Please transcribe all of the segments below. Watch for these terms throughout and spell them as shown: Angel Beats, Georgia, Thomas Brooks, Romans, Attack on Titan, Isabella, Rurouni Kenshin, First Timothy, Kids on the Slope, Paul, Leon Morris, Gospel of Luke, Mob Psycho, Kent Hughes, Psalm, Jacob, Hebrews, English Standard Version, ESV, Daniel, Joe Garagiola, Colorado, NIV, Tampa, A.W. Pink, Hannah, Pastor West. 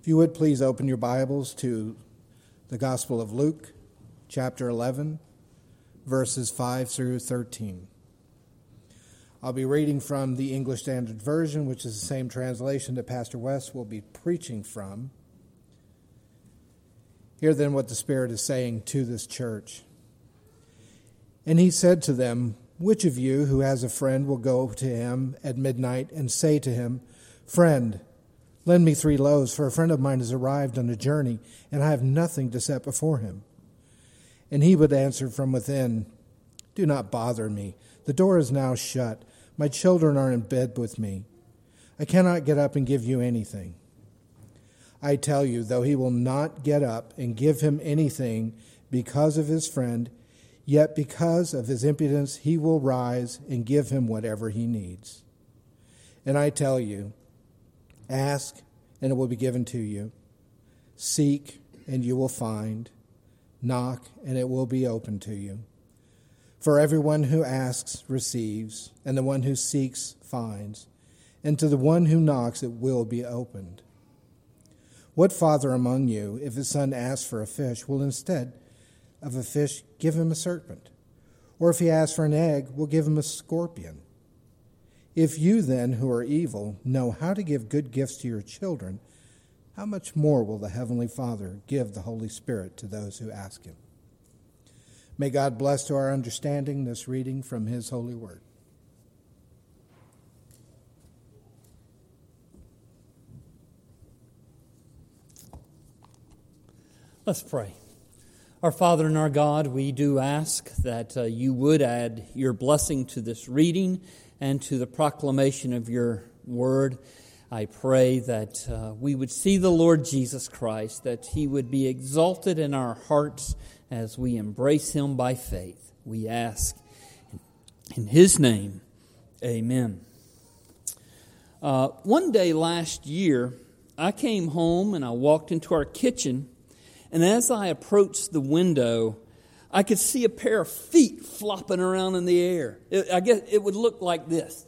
If you would, please open your Bibles to the Gospel of Luke, chapter 11, verses 5 through 13. I'll be reading from the English Standard Version, which is the same translation that Pastor West will be preaching from. Hear then what the Spirit is saying to this church. And he said to them, "Which of you who has a friend will go to him at midnight and say to him, 'Friend, lend me 3 loaves, for a friend of mine has arrived on a journey, and I have nothing to set before him.' And he would answer from within, 'Do not bother me. The door is now shut. My children are in bed with me. I cannot get up and give you anything.' I tell you, though he will not get up and give him anything because of his friend, yet because of his impudence he will rise and give him whatever he needs. And I tell you, ask, and it will be given to you. Seek, and you will find. Knock, and it will be opened to you. For everyone who asks receives, and the one who seeks finds, and to the one who knocks it will be opened. What father among you, if his son asks for a fish, will instead of a fish give him a serpent? Or if he asks for an egg, will give him a scorpion? If you then, who are evil, know how to give good gifts to your children, how much more will the Heavenly Father give the Holy Spirit to those who ask him?" May God bless to our understanding this reading from his holy word. Let's pray. Our Father and our God, we do ask that you would add your blessing to this reading and to the proclamation of your word. I pray that we would see the Lord Jesus Christ, that he would be exalted in our hearts as we embrace him by faith. We ask in his name, amen. One day last year, I came home and I walked into our kitchen, and as I approached the window, I could see a pair of feet flopping around in the air. I guess it would look like this.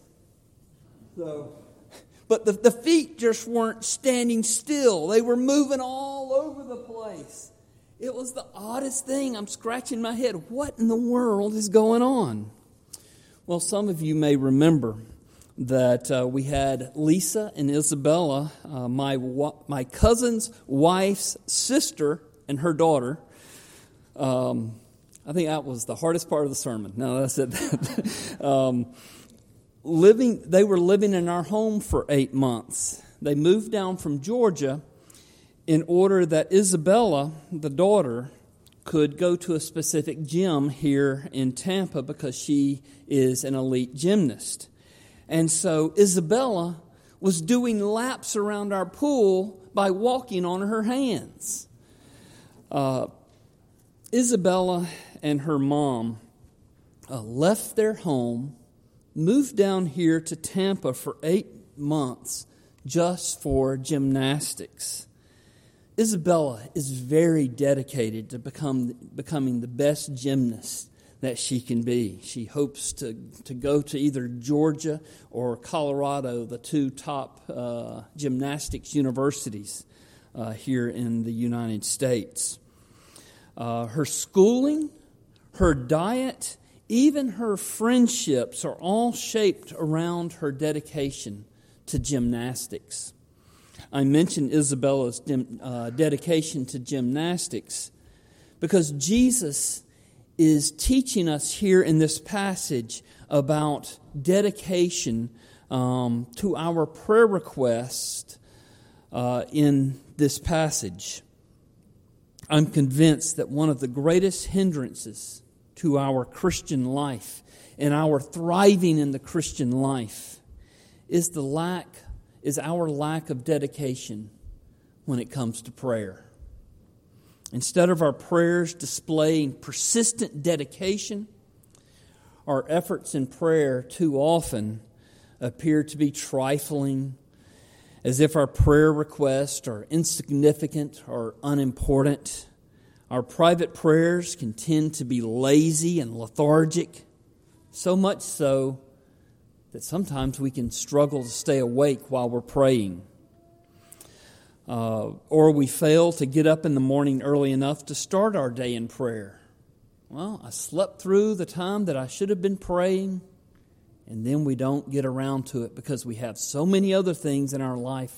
So, but the feet just weren't standing still. They were moving all over the place. It was the oddest thing. I'm scratching my head. What in the world is going on? Well, some of you may remember that we had Lisa and Isabella, my cousin's wife's sister and her daughter. I think that was the hardest part of the sermon. No, that's it. They were living in our home for 8 months. They moved down from Georgia in order that Isabella, the daughter, could go to a specific gym here in Tampa because she is an elite gymnast. And so Isabella was doing laps around our pool by walking on her hands. Isabella and her mom left their home, moved down here to Tampa for 8 months just for gymnastics. Isabella is very dedicated to becoming the best gymnast that she can be. She hopes to go to either Georgia or Colorado, the 2 top gymnastics universities here in the United States. Her schooling, her diet, even her friendships are all shaped around her dedication to gymnastics. I mentioned Isabella's dedication to gymnastics because Jesus is teaching us here in this passage about dedication to our prayer request in this passage. I'm convinced that one of the greatest hindrances to our Christian life and our thriving in the Christian life is our lack of dedication when it comes to prayer. Instead of our prayers displaying persistent dedication, our efforts in prayer too often appear to be trifling, as if our prayer requests are insignificant or unimportant. Our private prayers can tend to be lazy and lethargic, so much so that sometimes we can struggle to stay awake while we're praying. or we fail to get up in the morning early enough to start our day in prayer. Well, I slept through the time that I should have been praying, and then we don't get around to it because we have so many other things in our life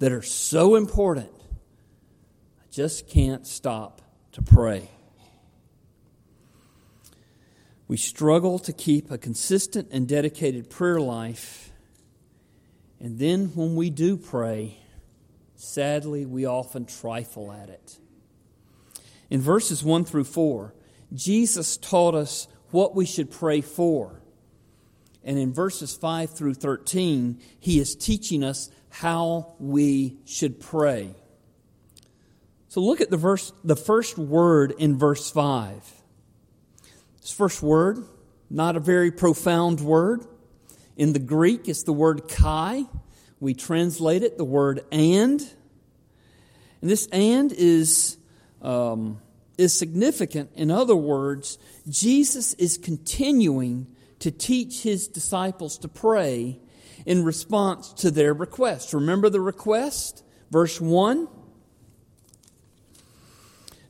that are so important. I just can't stop to pray. We struggle to keep a consistent and dedicated prayer life, and then when we do pray, sadly, we often trifle at it. In verses 1 through 4, Jesus taught us what we should pray for. And in verses 5 through 13, he is teaching us how we should pray. So look at the first word in verse 5. This first word, not a very profound word. In the Greek, it's the word kai. We translate it, the word and. And this and is significant. In other words, Jesus is continuing to teach his disciples to pray in response to their request. Remember the request? Verse 1.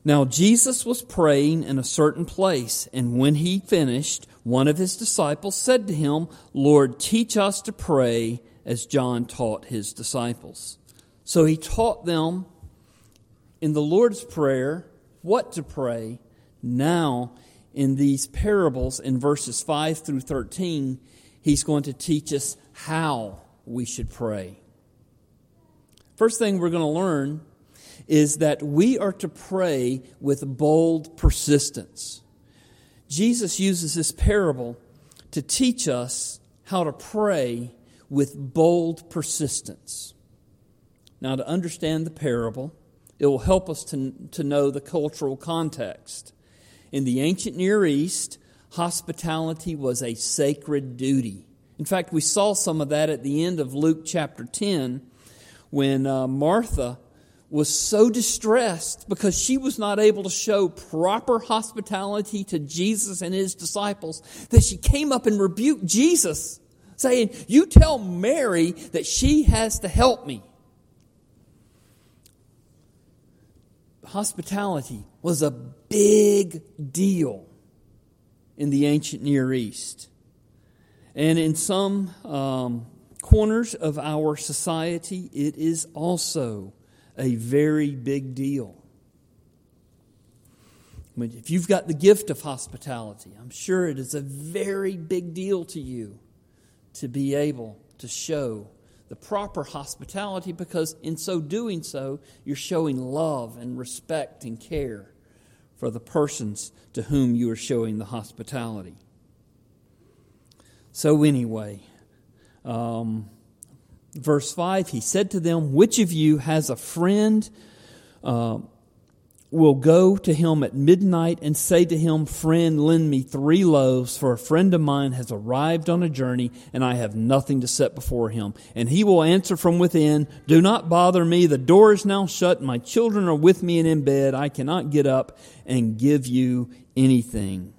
Now Jesus was praying in a certain place, and when he finished, one of his disciples said to him, "Lord, teach us to pray as John taught his disciples." So he taught them in the Lord's Prayer what to pray. Now, in these parables in verses 5 through 13, he's going to teach us how we should pray. First thing we're going to learn is that we are to pray with bold persistence. Jesus uses this parable to teach us how to pray with bold persistence. Now, to understand the parable, it will help us to know the cultural context. In the ancient Near East, hospitality was a sacred duty. In fact, we saw some of that at the end of Luke chapter 10 when Martha was so distressed because she was not able to show proper hospitality to Jesus and his disciples that she came up and rebuked Jesus, saying, "You tell Mary that she has to help me." Hospitality was a big deal in the ancient Near East. And in some corners of our society, it is also a very big deal. If you've got the gift of hospitality, I'm sure it is a very big deal to you to be able to show the proper hospitality, because in so doing so, you're showing love and respect and care for the persons to whom you are showing the hospitality. So anyway, verse 5, he said to them, "Which of you has a friend will go to him at midnight and say to him, 'Friend, lend me 3 loaves, for a friend of mine has arrived on a journey, and I have nothing to set before him.' And he will answer from within, 'Do not bother me. The door is now shut. My children are with me and in bed. I cannot get up and give you anything.'"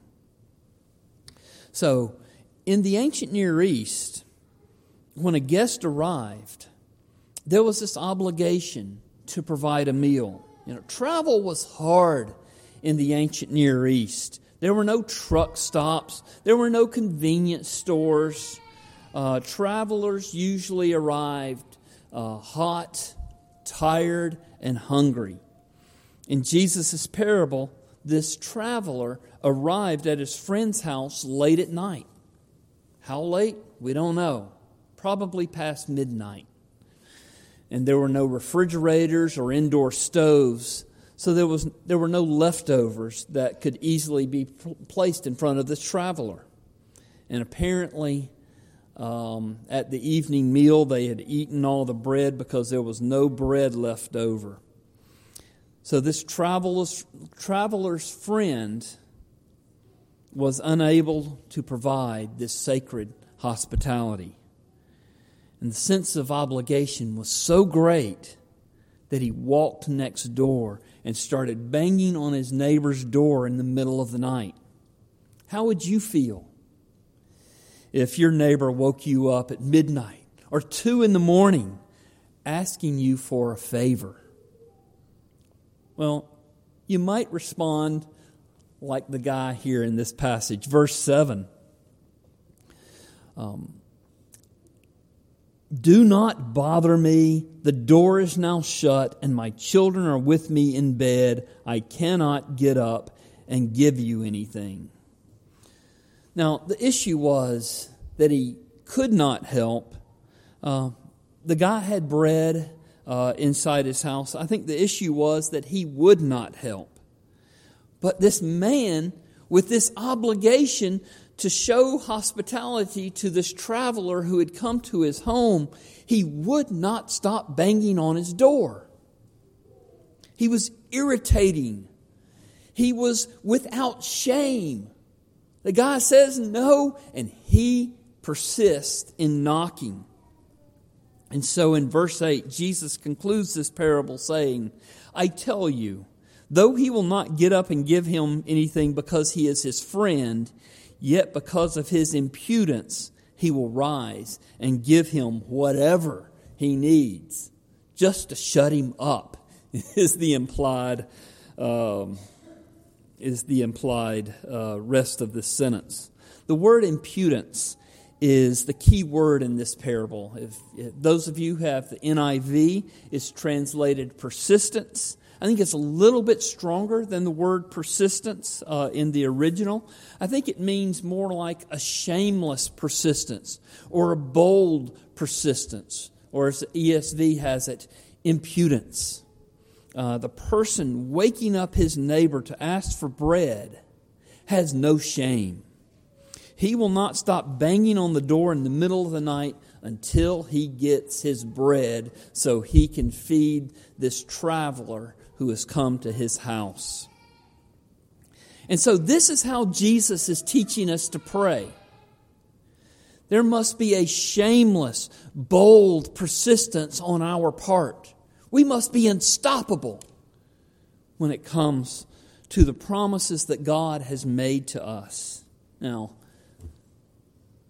So, in the ancient Near East, when a guest arrived, there was this obligation to provide a meal. You know, travel was hard in the ancient Near East. There were no truck stops. There were no convenience stores. Travelers usually arrived hot, tired, and hungry. In Jesus' parable, this traveler arrived at his friend's house late at night. How late? We don't know. Probably past midnight. And there were no refrigerators or indoor stoves, so there were no leftovers that could easily be placed in front of this traveler. And apparently, at the evening meal, they had eaten all the bread because there was no bread left over. So this traveler's friend was unable to provide this sacred hospitality. And the sense of obligation was so great that he walked next door and started banging on his neighbor's door in the middle of the night. How would you feel if your neighbor woke you up at midnight or 2 in the morning asking you for a favor. Well, you might respond like the guy here in this passage. Verse 7. Do not bother me. The door is now shut, and my children are with me in bed. I cannot get up and give you anything. Now, the issue was that he could not help. The guy had bread inside his house. I think the issue was that he would not help. But this man, with this obligation to show hospitality to this traveler who had come to his home, he would not stop banging on his door. He was irritating. He was without shame. The guy says no, and he persists in knocking. And so in verse 8, Jesus concludes this parable saying, I tell you, though he will not get up and give him anything because he is his friend, yet because of his impudence, he will rise and give him whatever he needs, just to shut him up. Is the implied rest of this sentence. The word impudence is the key word in this parable. If those of you who have the NIV, it's translated persistence. I think it's a little bit stronger than the word persistence in the original. I think it means more like a shameless persistence or a bold persistence, or as the ESV has it, impudence. The person waking up his neighbor to ask for bread has no shame. He will not stop banging on the door in the middle of the night until he gets his bread so he can feed this traveler who has come to his house. And so this is how Jesus is teaching us to pray. There must be a shameless, bold persistence on our part. We must be unstoppable when it comes to the promises that God has made to us. Now,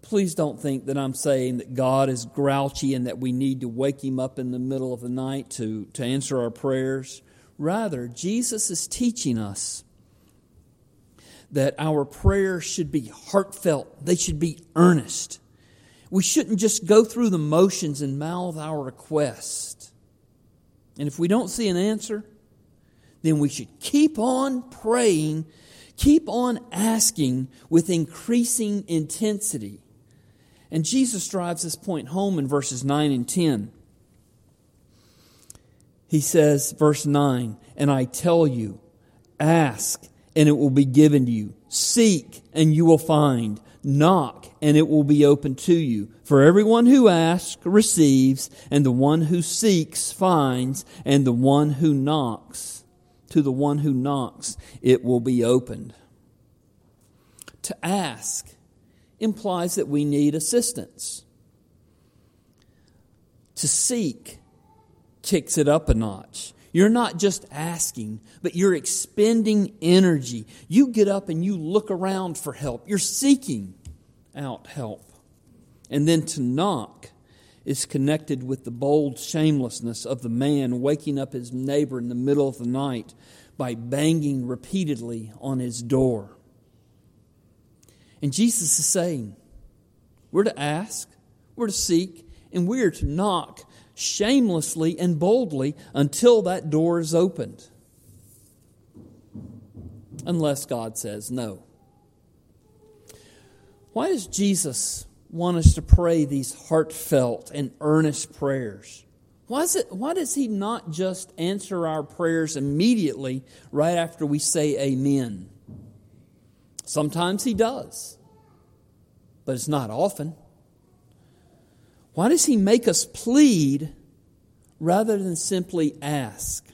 please don't think that I'm saying that God is grouchy and that we need to wake him up in the middle of the night to answer our prayers. Rather, Jesus is teaching us that our prayers should be heartfelt. They should be earnest. We shouldn't just go through the motions and mouth our request. And if we don't see an answer, then we should keep on praying, keep on asking with increasing intensity. And Jesus drives this point home in verses 9 and 10. He says, verse 9, and I tell you, ask, and it will be given to you. Seek, and you will find. Knock, and it will be opened to you. For everyone who asks receives, and the one who seeks finds, and the one who knocks, to the one who knocks, it will be opened. To ask implies that we need assistance. To seek kicks it up a notch. You're not just asking, but you're expending energy. You get up and you look around for help. You're seeking out help. And then to knock is connected with the bold shamelessness of the man waking up his neighbor in the middle of the night by banging repeatedly on his door. And Jesus is saying, we're to ask, we're to seek, and we're to knock shamelessly and boldly until that door is opened. Unless God says no. Why does Jesus want us to pray these heartfelt and earnest prayers? Why does he not just answer our prayers immediately right after we say amen? Sometimes he does, but it's not often. Why does he make us plead rather than simply ask?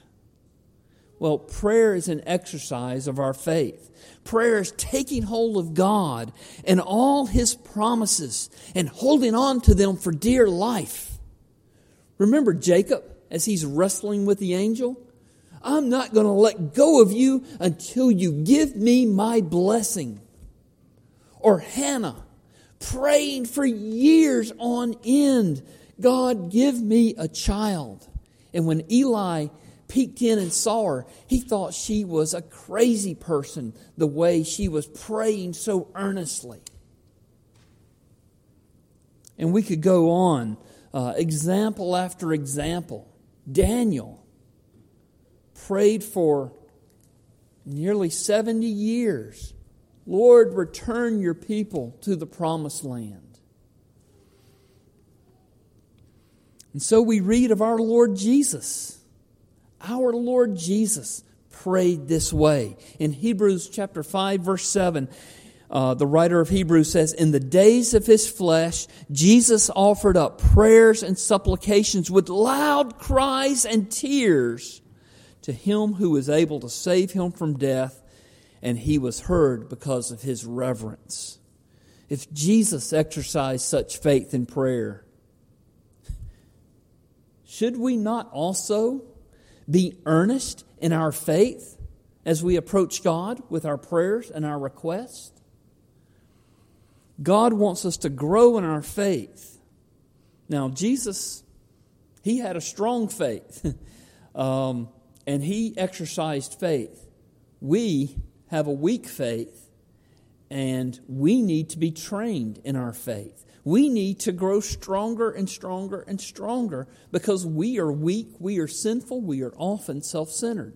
Well, prayer is an exercise of our faith. Prayer is taking hold of God and all his promises and holding on to them for dear life. Remember Jacob as he's wrestling with the angel? I'm not going to let go of you until you give me my blessing. Or Hannah, praying for years on end, God, give me a child. And when Eli peeked in and saw her, he thought she was a crazy person the way she was praying so earnestly. And we could go on, example after example. Daniel prayed for nearly 70 years. Lord, return your people to the promised land. And so we read of our Lord Jesus. Our Lord Jesus prayed this way. In Hebrews chapter 5, verse 7, the writer of Hebrews says, "In the days of his flesh, Jesus offered up prayers and supplications with loud cries and tears to him who was able to save him from death, and he was heard because of his reverence." If Jesus exercised such faith in prayer, should we not also be earnest in our faith as we approach God with our prayers and our requests? God wants us to grow in our faith. Now, Jesus, he had a strong faith, and he exercised faith. We have a weak faith, and we need to be trained in our faith. We need to grow stronger and stronger and stronger because we are weak, we are sinful, we are often self-centered.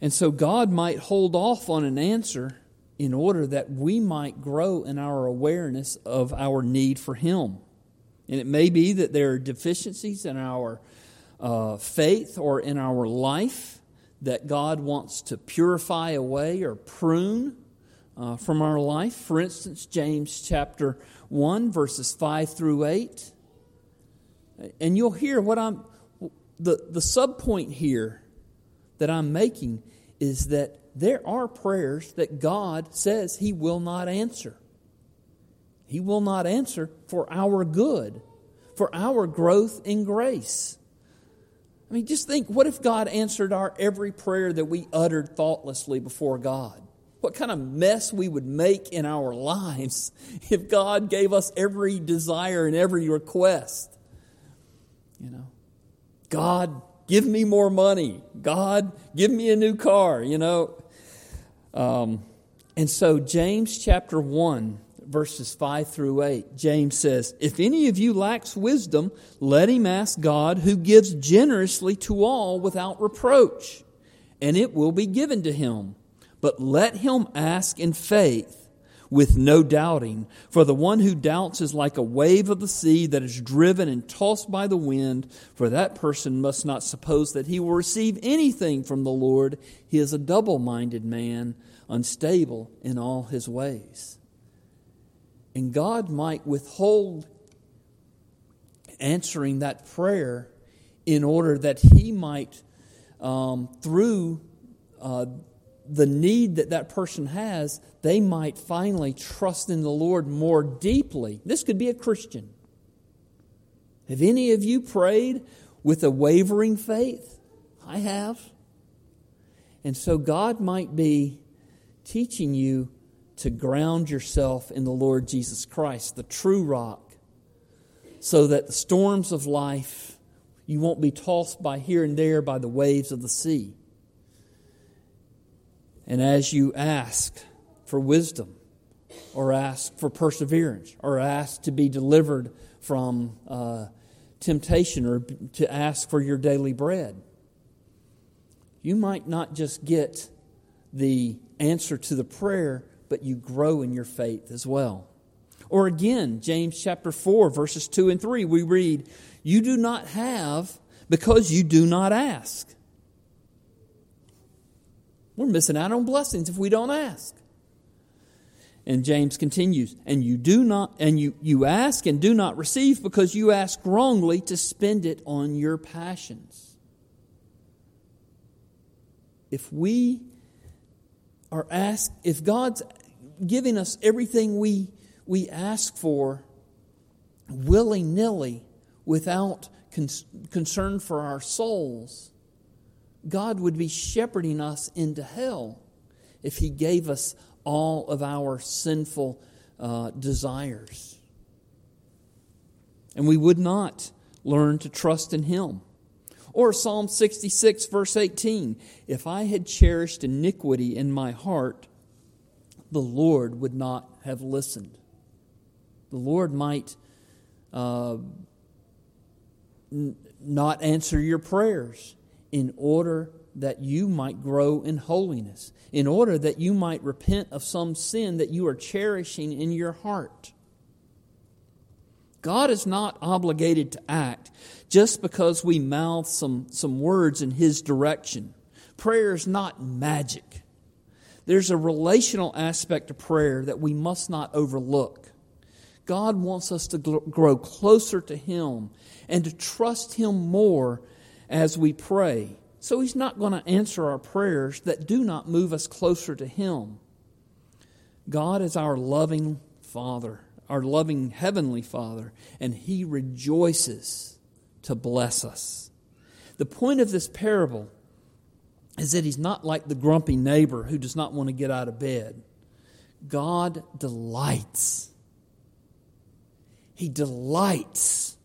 And so God might hold off on an answer in order that we might grow in our awareness of our need for Him. And it may be that there are deficiencies in our faith or in our life that God wants to purify away or prune from our life. For instance, James chapter 1, verses 5 through 8. And you'll hear what the subpoint here that I'm making is that there are prayers that God says He will not answer. He will not answer for our good, for our growth in grace. I mean, just think, what if God answered our every prayer that we uttered thoughtlessly before God? What kind of mess we would make in our lives if God gave us every desire and every request. You know, God, give me more money. God, give me a new car, you know. And so James chapter 1, verses 5 through 8, James says, "If any of you lacks wisdom, let him ask God, who gives generously to all without reproach, and it will be given to him. But let him ask in faith with no doubting. For the one who doubts is like a wave of the sea that is driven and tossed by the wind. For that person must not suppose that he will receive anything from the Lord. He is a double-minded man, unstable in all his ways." And God might withhold answering that prayer in order that He might, through the need that person has, they might finally trust in the Lord more deeply. This could be a Christian. Have any of you prayed with a wavering faith? I have. And so God might be teaching you to ground yourself in the Lord Jesus Christ, the true rock, so that the storms of life, you won't be tossed by here and there by the waves of the sea. And as you ask for wisdom, or ask for perseverance, or ask to be delivered from temptation, or to ask for your daily bread, you might not just get the answer to the prayer, but you grow in your faith as well. Or again, James chapter 4, verses 2 and 3, we read, "You do not have because you do not ask." We're missing out on blessings if we don't ask. And James continues, "You ask and do not receive because you ask wrongly to spend it on your passions." If we are asked, if God's giving us everything we ask for willy-nilly without concern for our souls, God would be shepherding us into hell if He gave us all of our sinful desires. and we would not learn to trust in Him. Or Psalm 66, verse 18, if I had cherished iniquity in my heart, the Lord would not have listened. The Lord might not answer your prayers in order that you might grow in holiness, in order that you might repent of some sin that you are cherishing in your heart. God is not obligated to act just because we mouth some words in His direction. Prayer is not magic. There's a relational aspect of prayer that we must not overlook. God wants us to grow closer to Him and to trust Him more as we pray. So He's not going to answer our prayers that do not move us closer to Him. God is our loving Father, our loving Heavenly Father, and He rejoices to bless us. The point of this parable is that He's not like the grumpy neighbor who does not want to get out of bed. God delights. He delights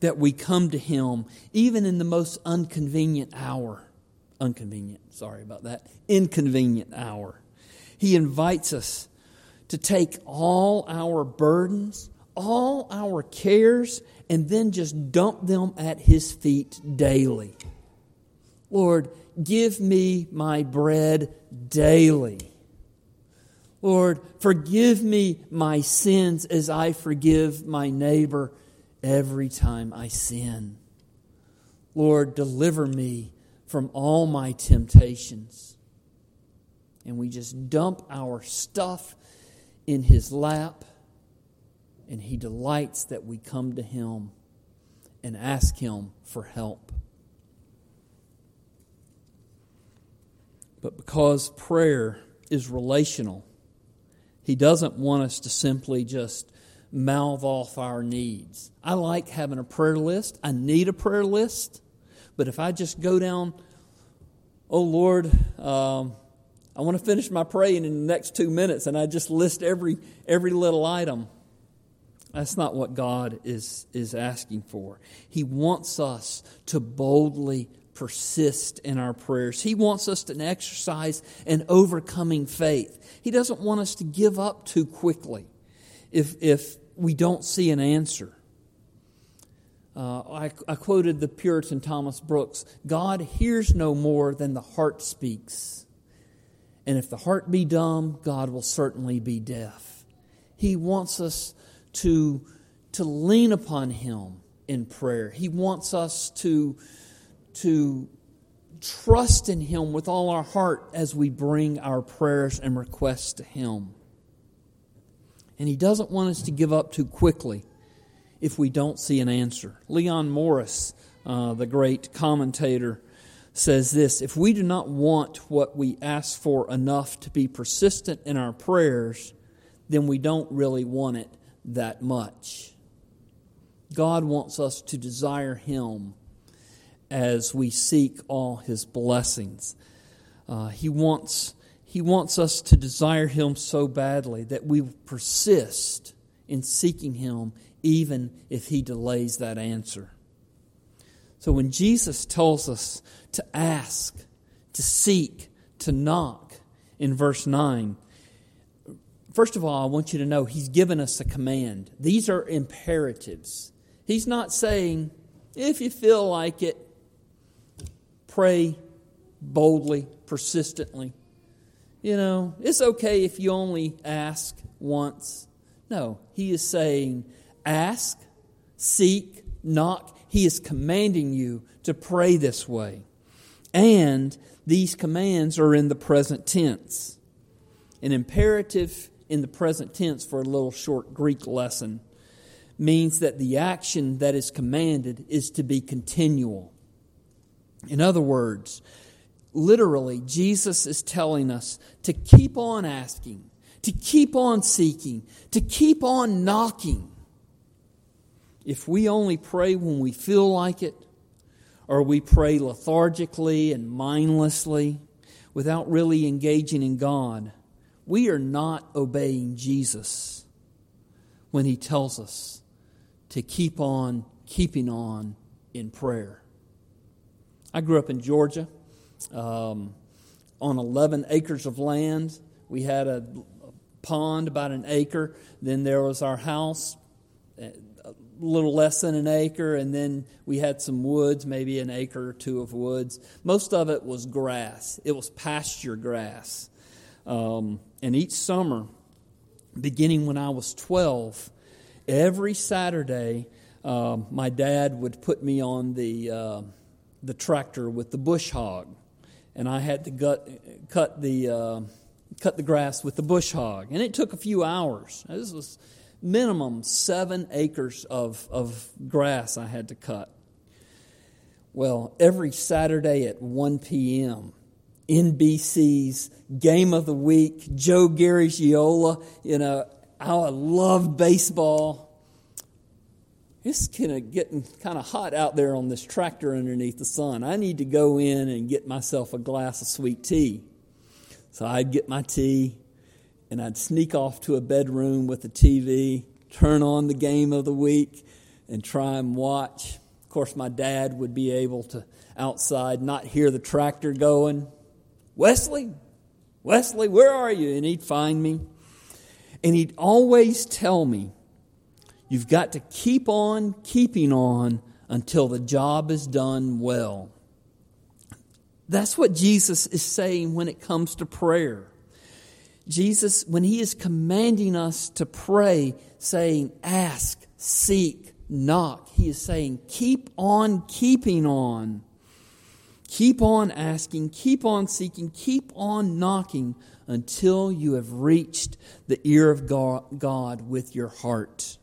that we come to Him even in the most inconvenient hour. He invites us to take all our burdens, all our cares, and then just dump them at His feet daily. Lord, give me my bread daily. Lord, forgive me my sins as I forgive my neighbor every time I sin. Lord, deliver me from all my temptations. And we just dump our stuff in His lap, and He delights that we come to Him and ask Him for help. But because prayer is relational, He doesn't want us to simply just mouth off our needs. I like having a prayer list. I need a prayer list. But if I just go down, oh Lord, I want to finish my praying in the next 2 minutes, and I just list every little item. That's not what God is asking for. He wants us to boldly persist in our prayers. He wants us to exercise an overcoming faith. He doesn't want us to give up too quickly if we don't see an answer. I quoted the Puritan Thomas Brooks, God hears no more than the heart speaks. And if the heart be dumb, God will certainly be deaf. He wants us to lean upon Him in prayer. He wants us to trust in Him with all our heart as we bring our prayers and requests to Him. And He doesn't want us to give up too quickly if we don't see an answer. Leon Morris, the great commentator, says this, if we do not want what we ask for enough to be persistent in our prayers, then we don't really want it that much. God wants us to desire Him as we seek all His blessings. He wants us to desire Him so badly that we persist in seeking Him even if He delays that answer. So when Jesus tells us to ask, to seek, to knock in verse 9, first of all, I want you to know He's given us a command. These are imperatives. He's not saying, if you feel like it, pray boldly, persistently. You know, it's okay if you only ask once. No, He is saying, ask, seek, knock. He is commanding you to pray this way. And these commands are in the present tense. An imperative in the present tense, for a little short Greek lesson, means that the action that is commanded is to be continual. In other words, literally, Jesus is telling us to keep on asking, to keep on seeking, to keep on knocking. If we only pray when we feel like it, or we pray lethargically and mindlessly without really engaging in God, we are not obeying Jesus when He tells us to keep on keeping on in prayer. I grew up in Georgia on 11 acres of land. We had a pond, about an acre. Then there was our house, a little less than an acre. And then we had some woods, maybe an acre or two of woods. Most of it was grass. It was pasture grass. And each summer, beginning when I was 12, every Saturday, my dad would put me on the tractor with the bush hog, and I had to cut the grass with the bush hog, and it took a few hours. Now, this was minimum 7 acres of grass I had to cut. Well, every Saturday at 1 p.m., NBC's Game of the Week, Joe Garagiola, I love baseball. It's getting kind of hot out there on this tractor underneath the sun. I need to go in and get myself a glass of sweet tea. So I'd get my tea, and I'd sneak off to a bedroom with the TV, turn on the Game of the Week, and try and watch. Of course, my dad would be able to, outside, not hear the tractor going, Wesley, where are you? And he'd find me. And he'd always tell me, you've got to keep on keeping on until the job is done well. That's what Jesus is saying when it comes to prayer. Jesus, when he is commanding us to pray, saying, ask, seek, knock, he is saying, keep on keeping on. Keep on asking, keep on seeking, keep on knocking until you have reached the ear of God with your heart.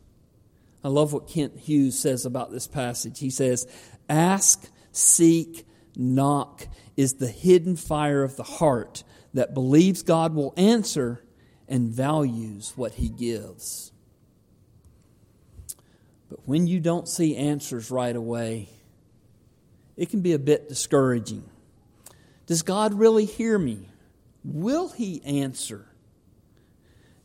I love what Kent Hughes says about this passage. He says, ask, seek, knock is the hidden fire of the heart that believes God will answer and values what he gives. But when you don't see answers right away, it can be a bit discouraging. Does God really hear me? Will he answer?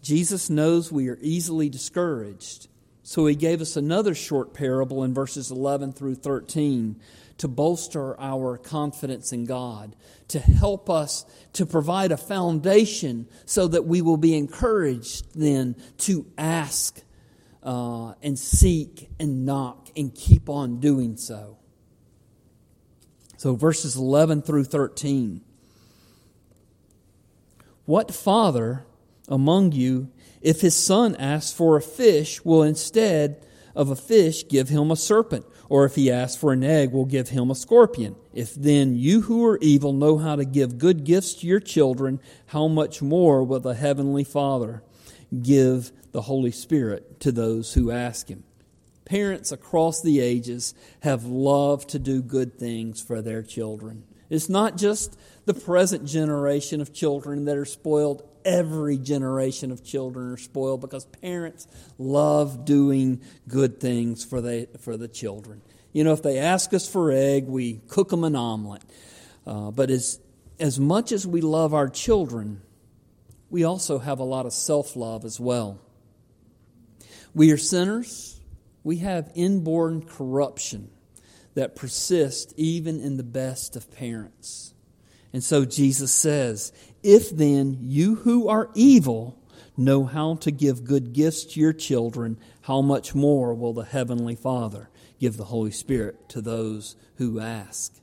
Jesus knows we are easily discouraged. So he gave us another short parable in verses 11 through 13 to bolster our confidence in God, to help us to provide a foundation so that we will be encouraged then to ask and seek and knock and keep on doing so. So verses 11 through 13. What father among you, if his son asks for a fish, will instead of a fish give him a serpent? Or if he asks for an egg, will give him a scorpion? If then you who are evil know how to give good gifts to your children, how much more will the Heavenly Father give the Holy Spirit to those who ask him? Parents across the ages have loved to do good things for their children. It's not just the present generation of children that are spoiled. Every generation of children are spoiled because parents love doing good things for the children. If they ask us for egg, we cook them an omelet. But as much as we love our children, we also have a lot of self-love as well. We are sinners. We have inborn corruption that persists even in the best of parents. And so Jesus says, if then you who are evil know how to give good gifts to your children, how much more will the Heavenly Father give the Holy Spirit to those who ask?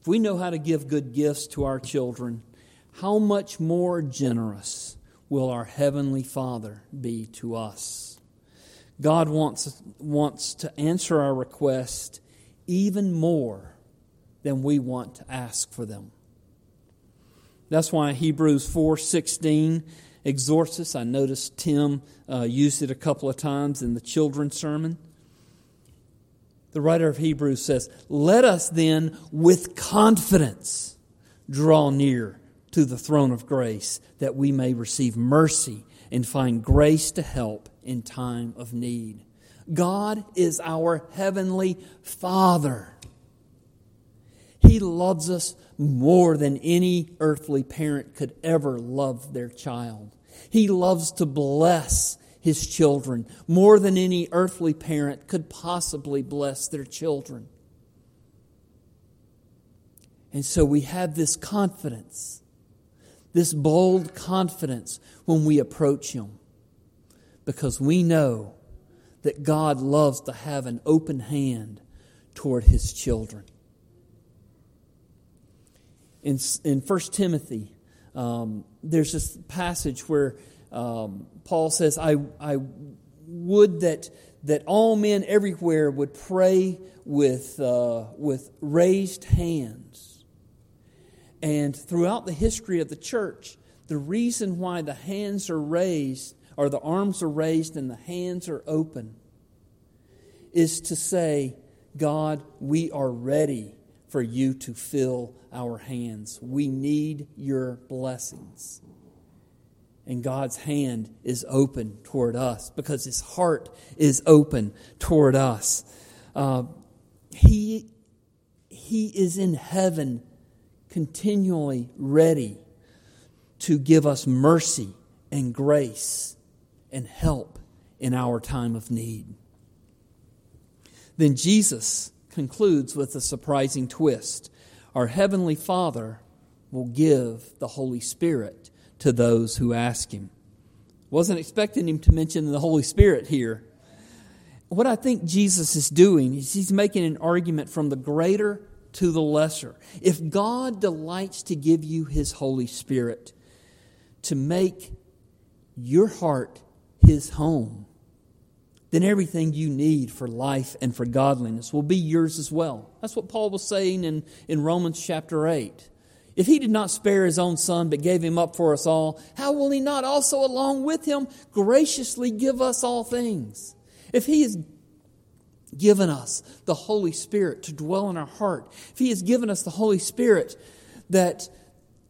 If we know how to give good gifts to our children, how much more generous will our Heavenly Father be to us? God wants to answer our request even more than we want to ask for them. That's why Hebrews 4:16 exhorts us. I noticed Tim used it a couple of times in the children's sermon. The writer of Hebrews says, let us then with confidence draw near to the throne of grace that we may receive mercy and find grace to help in time of need. God is our Heavenly Father. He loves us more than any earthly parent could ever love their child. He loves to bless. his children more than any earthly parent could possibly bless their children. And so we have this confidence, this bold confidence when we approach Him, because we know that God loves to have an open hand toward His children. In First Timothy, there's this passage where Paul says, I would that all men everywhere would pray with raised hands. And throughout the history of the church, the reason why the hands are raised, or the arms are raised and the hands are open, is to say, God, we are ready for you to fill our hands. We need your blessings. And God's hand is open toward us because His heart is open toward us. He is in heaven continually ready to give us mercy and grace and help in our time of need. Then Jesus concludes with a surprising twist. Our Heavenly Father will give the Holy Spirit to those who ask Him. Wasn't expecting Him to mention the Holy Spirit here. What I think Jesus is doing is He's making an argument from the greater to the lesser. If God delights to give you His Holy Spirit to make your heart His home, then everything you need for life and for godliness will be yours as well. That's what Paul was saying in Romans chapter 8. If He did not spare His own Son, but gave Him up for us all, how will He not also along with Him graciously give us all things? If He has given us the Holy Spirit to dwell in our heart, if He has given us the Holy Spirit, that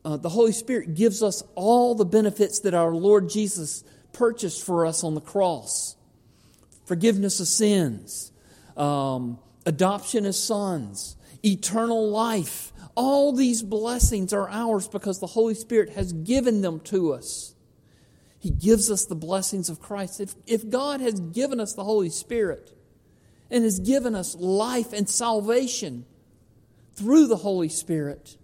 the Holy Spirit gives us all the benefits that our Lord Jesus purchased for us on the cross. Forgiveness of sins, adoption as sons, eternal life. All these blessings are ours because the Holy Spirit has given them to us. He gives us the blessings of Christ. If God has given us the Holy Spirit and has given us life and salvation through the Holy Spirit,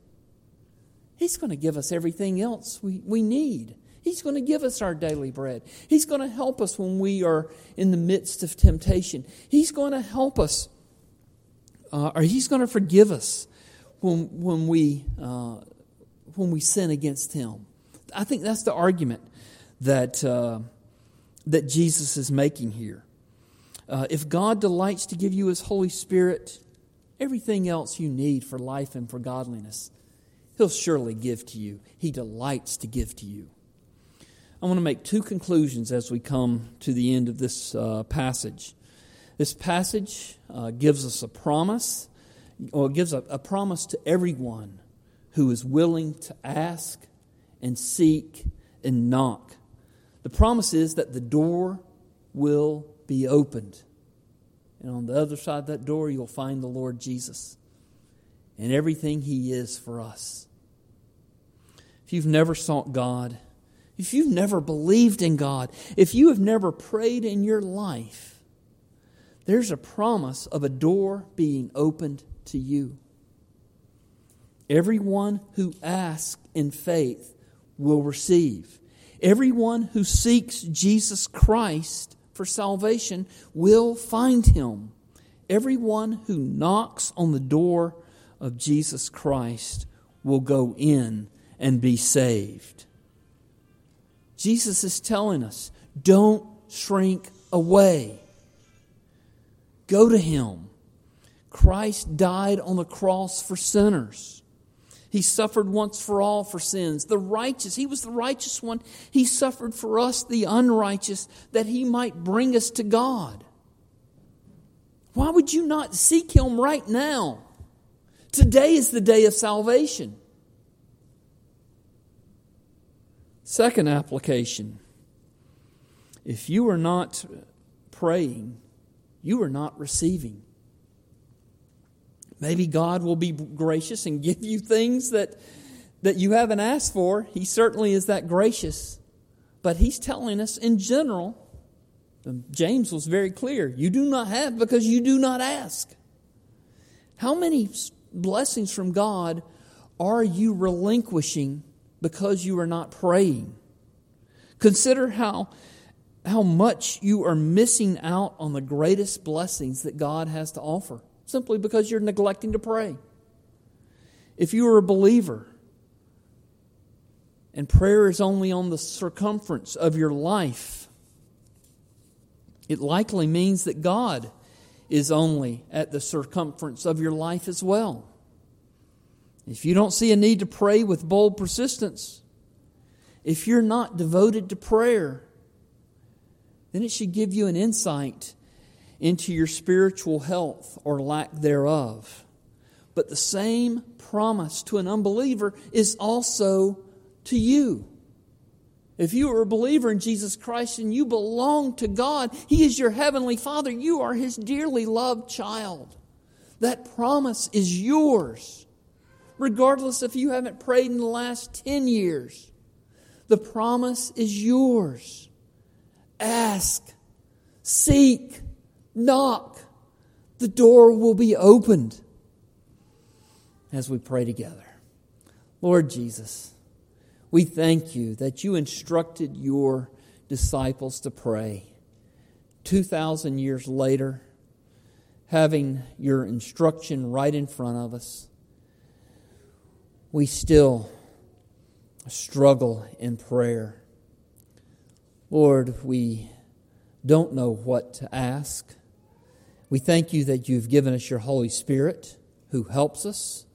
He's going to give us everything else we need. He's going to give us our daily bread. He's going to help us when we are in the midst of temptation. He's going to help us, or He's going to forgive us when we sin against Him. I think that's the argument that Jesus is making here. If God delights to give you His Holy Spirit, everything else you need for life and for godliness, He'll surely give to you. He delights to give to you. I want to make two conclusions as we come to the end of this passage. This passage gives us a promise. Well, it gives a promise to everyone who is willing to ask and seek and knock. The promise is that the door will be opened. And on the other side of that door, you'll find the Lord Jesus and everything He is for us. If you've never sought God, if you've never believed in God, if you have never prayed in your life, there's a promise of a door being opened to you. Everyone who asks in faith will receive. Everyone who seeks Jesus Christ for salvation will find Him. Everyone who knocks on the door of Jesus Christ will go in and be saved. Jesus is telling us, don't shrink away. Go to Him. Christ died on the cross for sinners. He suffered once for all for sins. The righteous, He was the righteous one. He suffered for us, the unrighteous, that He might bring us to God. Why would you not seek Him right now? Today is the day of salvation. Second application. If you are not praying, you are not receiving. Maybe God will be gracious and give you things that you haven't asked for. He certainly is that gracious. But He's telling us in general, James was very clear. You do not have because you do not ask. How many blessings from God are you relinquishing because you are not praying? Consider how much you are missing out on the greatest blessings that God has to offer simply because you're neglecting to pray. If you are a believer and prayer is only on the circumference of your life, it likely means that God is only at the circumference of your life as well. If you don't see a need to pray with bold persistence, if you're not devoted to prayer, then it should give you an insight into your spiritual health or lack thereof. But the same promise to an unbeliever is also to you. If you are a believer in Jesus Christ and you belong to God, He is your heavenly Father. You are His dearly loved child. That promise is yours, regardless if you haven't prayed in the last 10 years. The promise is yours. Ask, seek, knock. The door will be opened as we pray together. Lord Jesus, we thank you that you instructed your disciples to pray. 2,000 years later, having your instruction right in front of us, we still struggle in prayer. Lord, we don't know what to ask. We thank you that you've given us your Holy Spirit who helps us,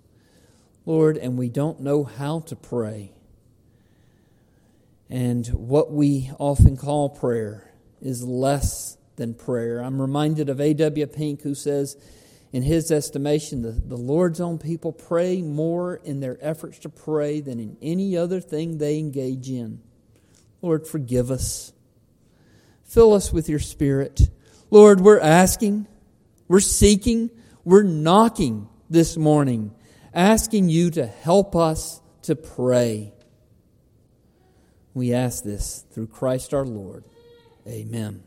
Lord, and we don't know how to pray. And what we often call prayer is less than prayer. I'm reminded of A.W. Pink, who says, in his estimation, the Lord's own people pray more in their efforts to pray than in any other thing they engage in. Lord, forgive us. Fill us with your Spirit. Lord, we're asking, we're seeking, we're knocking this morning, asking you to help us to pray. We ask this through Christ our Lord. Amen.